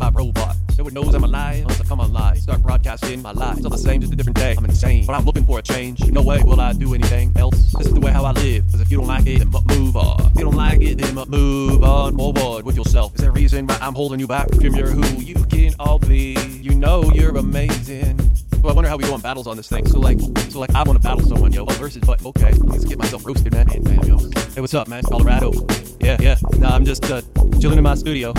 hip-hop robot. No one knows I'm alive unless I come alive. Start broadcasting my life. It's all the same, just a different day. I'm insane, but I'm looking for a change. No way will I do anything else. This is the way how I live. Cause if you don't like it, then move on. If you don't like it, then move on forward with yourself. Is there a reason why I'm holding you back from your who you can all be? You know you're amazing. Well, I wonder how we go on battles on this thing. So like, I want to battle someone, yo. Versus, but okay, let's get myself roasted, man. Bam, yo. Hey, what's up, man? Colorado. Yeah. Nah, I'm just chilling in my studio.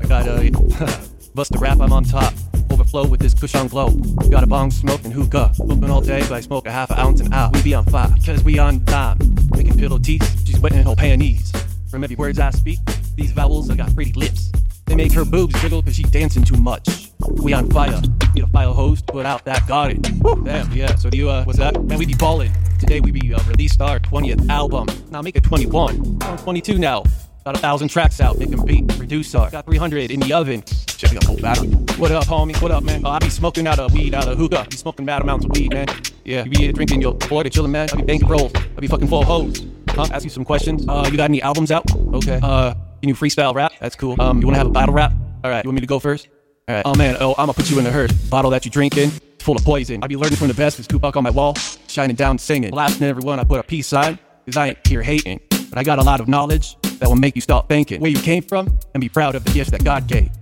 I got bust a rap, I'm on top. Overflow with this push on glow. Got a bong smoking hookah. Smoking all day, but I smoke a half an ounce an hour. We be on fire because we on time. Making pillow teeth, she's wetting her panties. From every words I speak, these vowels, I got pretty lips. They make her boobs jiggle because she dancing too much. We on fire. Need a fire hose to put out that garden. Damn, yeah. So do you, what's up? Man, we be ballin'. Today we be released our 20th album. Now make it 21. I'm 22 now. Got 1,000 tracks out. Make them beat. Reduce our. Got 300 in the oven. Should be a whole battery. What up, homie? What up, man? I be smoking out of hookah. Be smoking bad amounts of weed, man. Yeah. You be here drinking your water, chilling, man. I be banking rolls. I be fucking full hoes. Huh? Ask you some questions. You got any albums out? Okay. Can you freestyle rap? That's cool. You want to have a battle rap? All right. You want me to go first? All right. Oh, man. Oh, I'm going to put you in the hearse. Bottle that you drinking, full of poison. I be learning from the best. There's Tupac on my wall, shining down, singing. Blasting everyone. I put a peace sign, because I ain't here hating. But I got a lot of knowledge that will make you stop thinking where you came from and be proud of the gifts that God gave.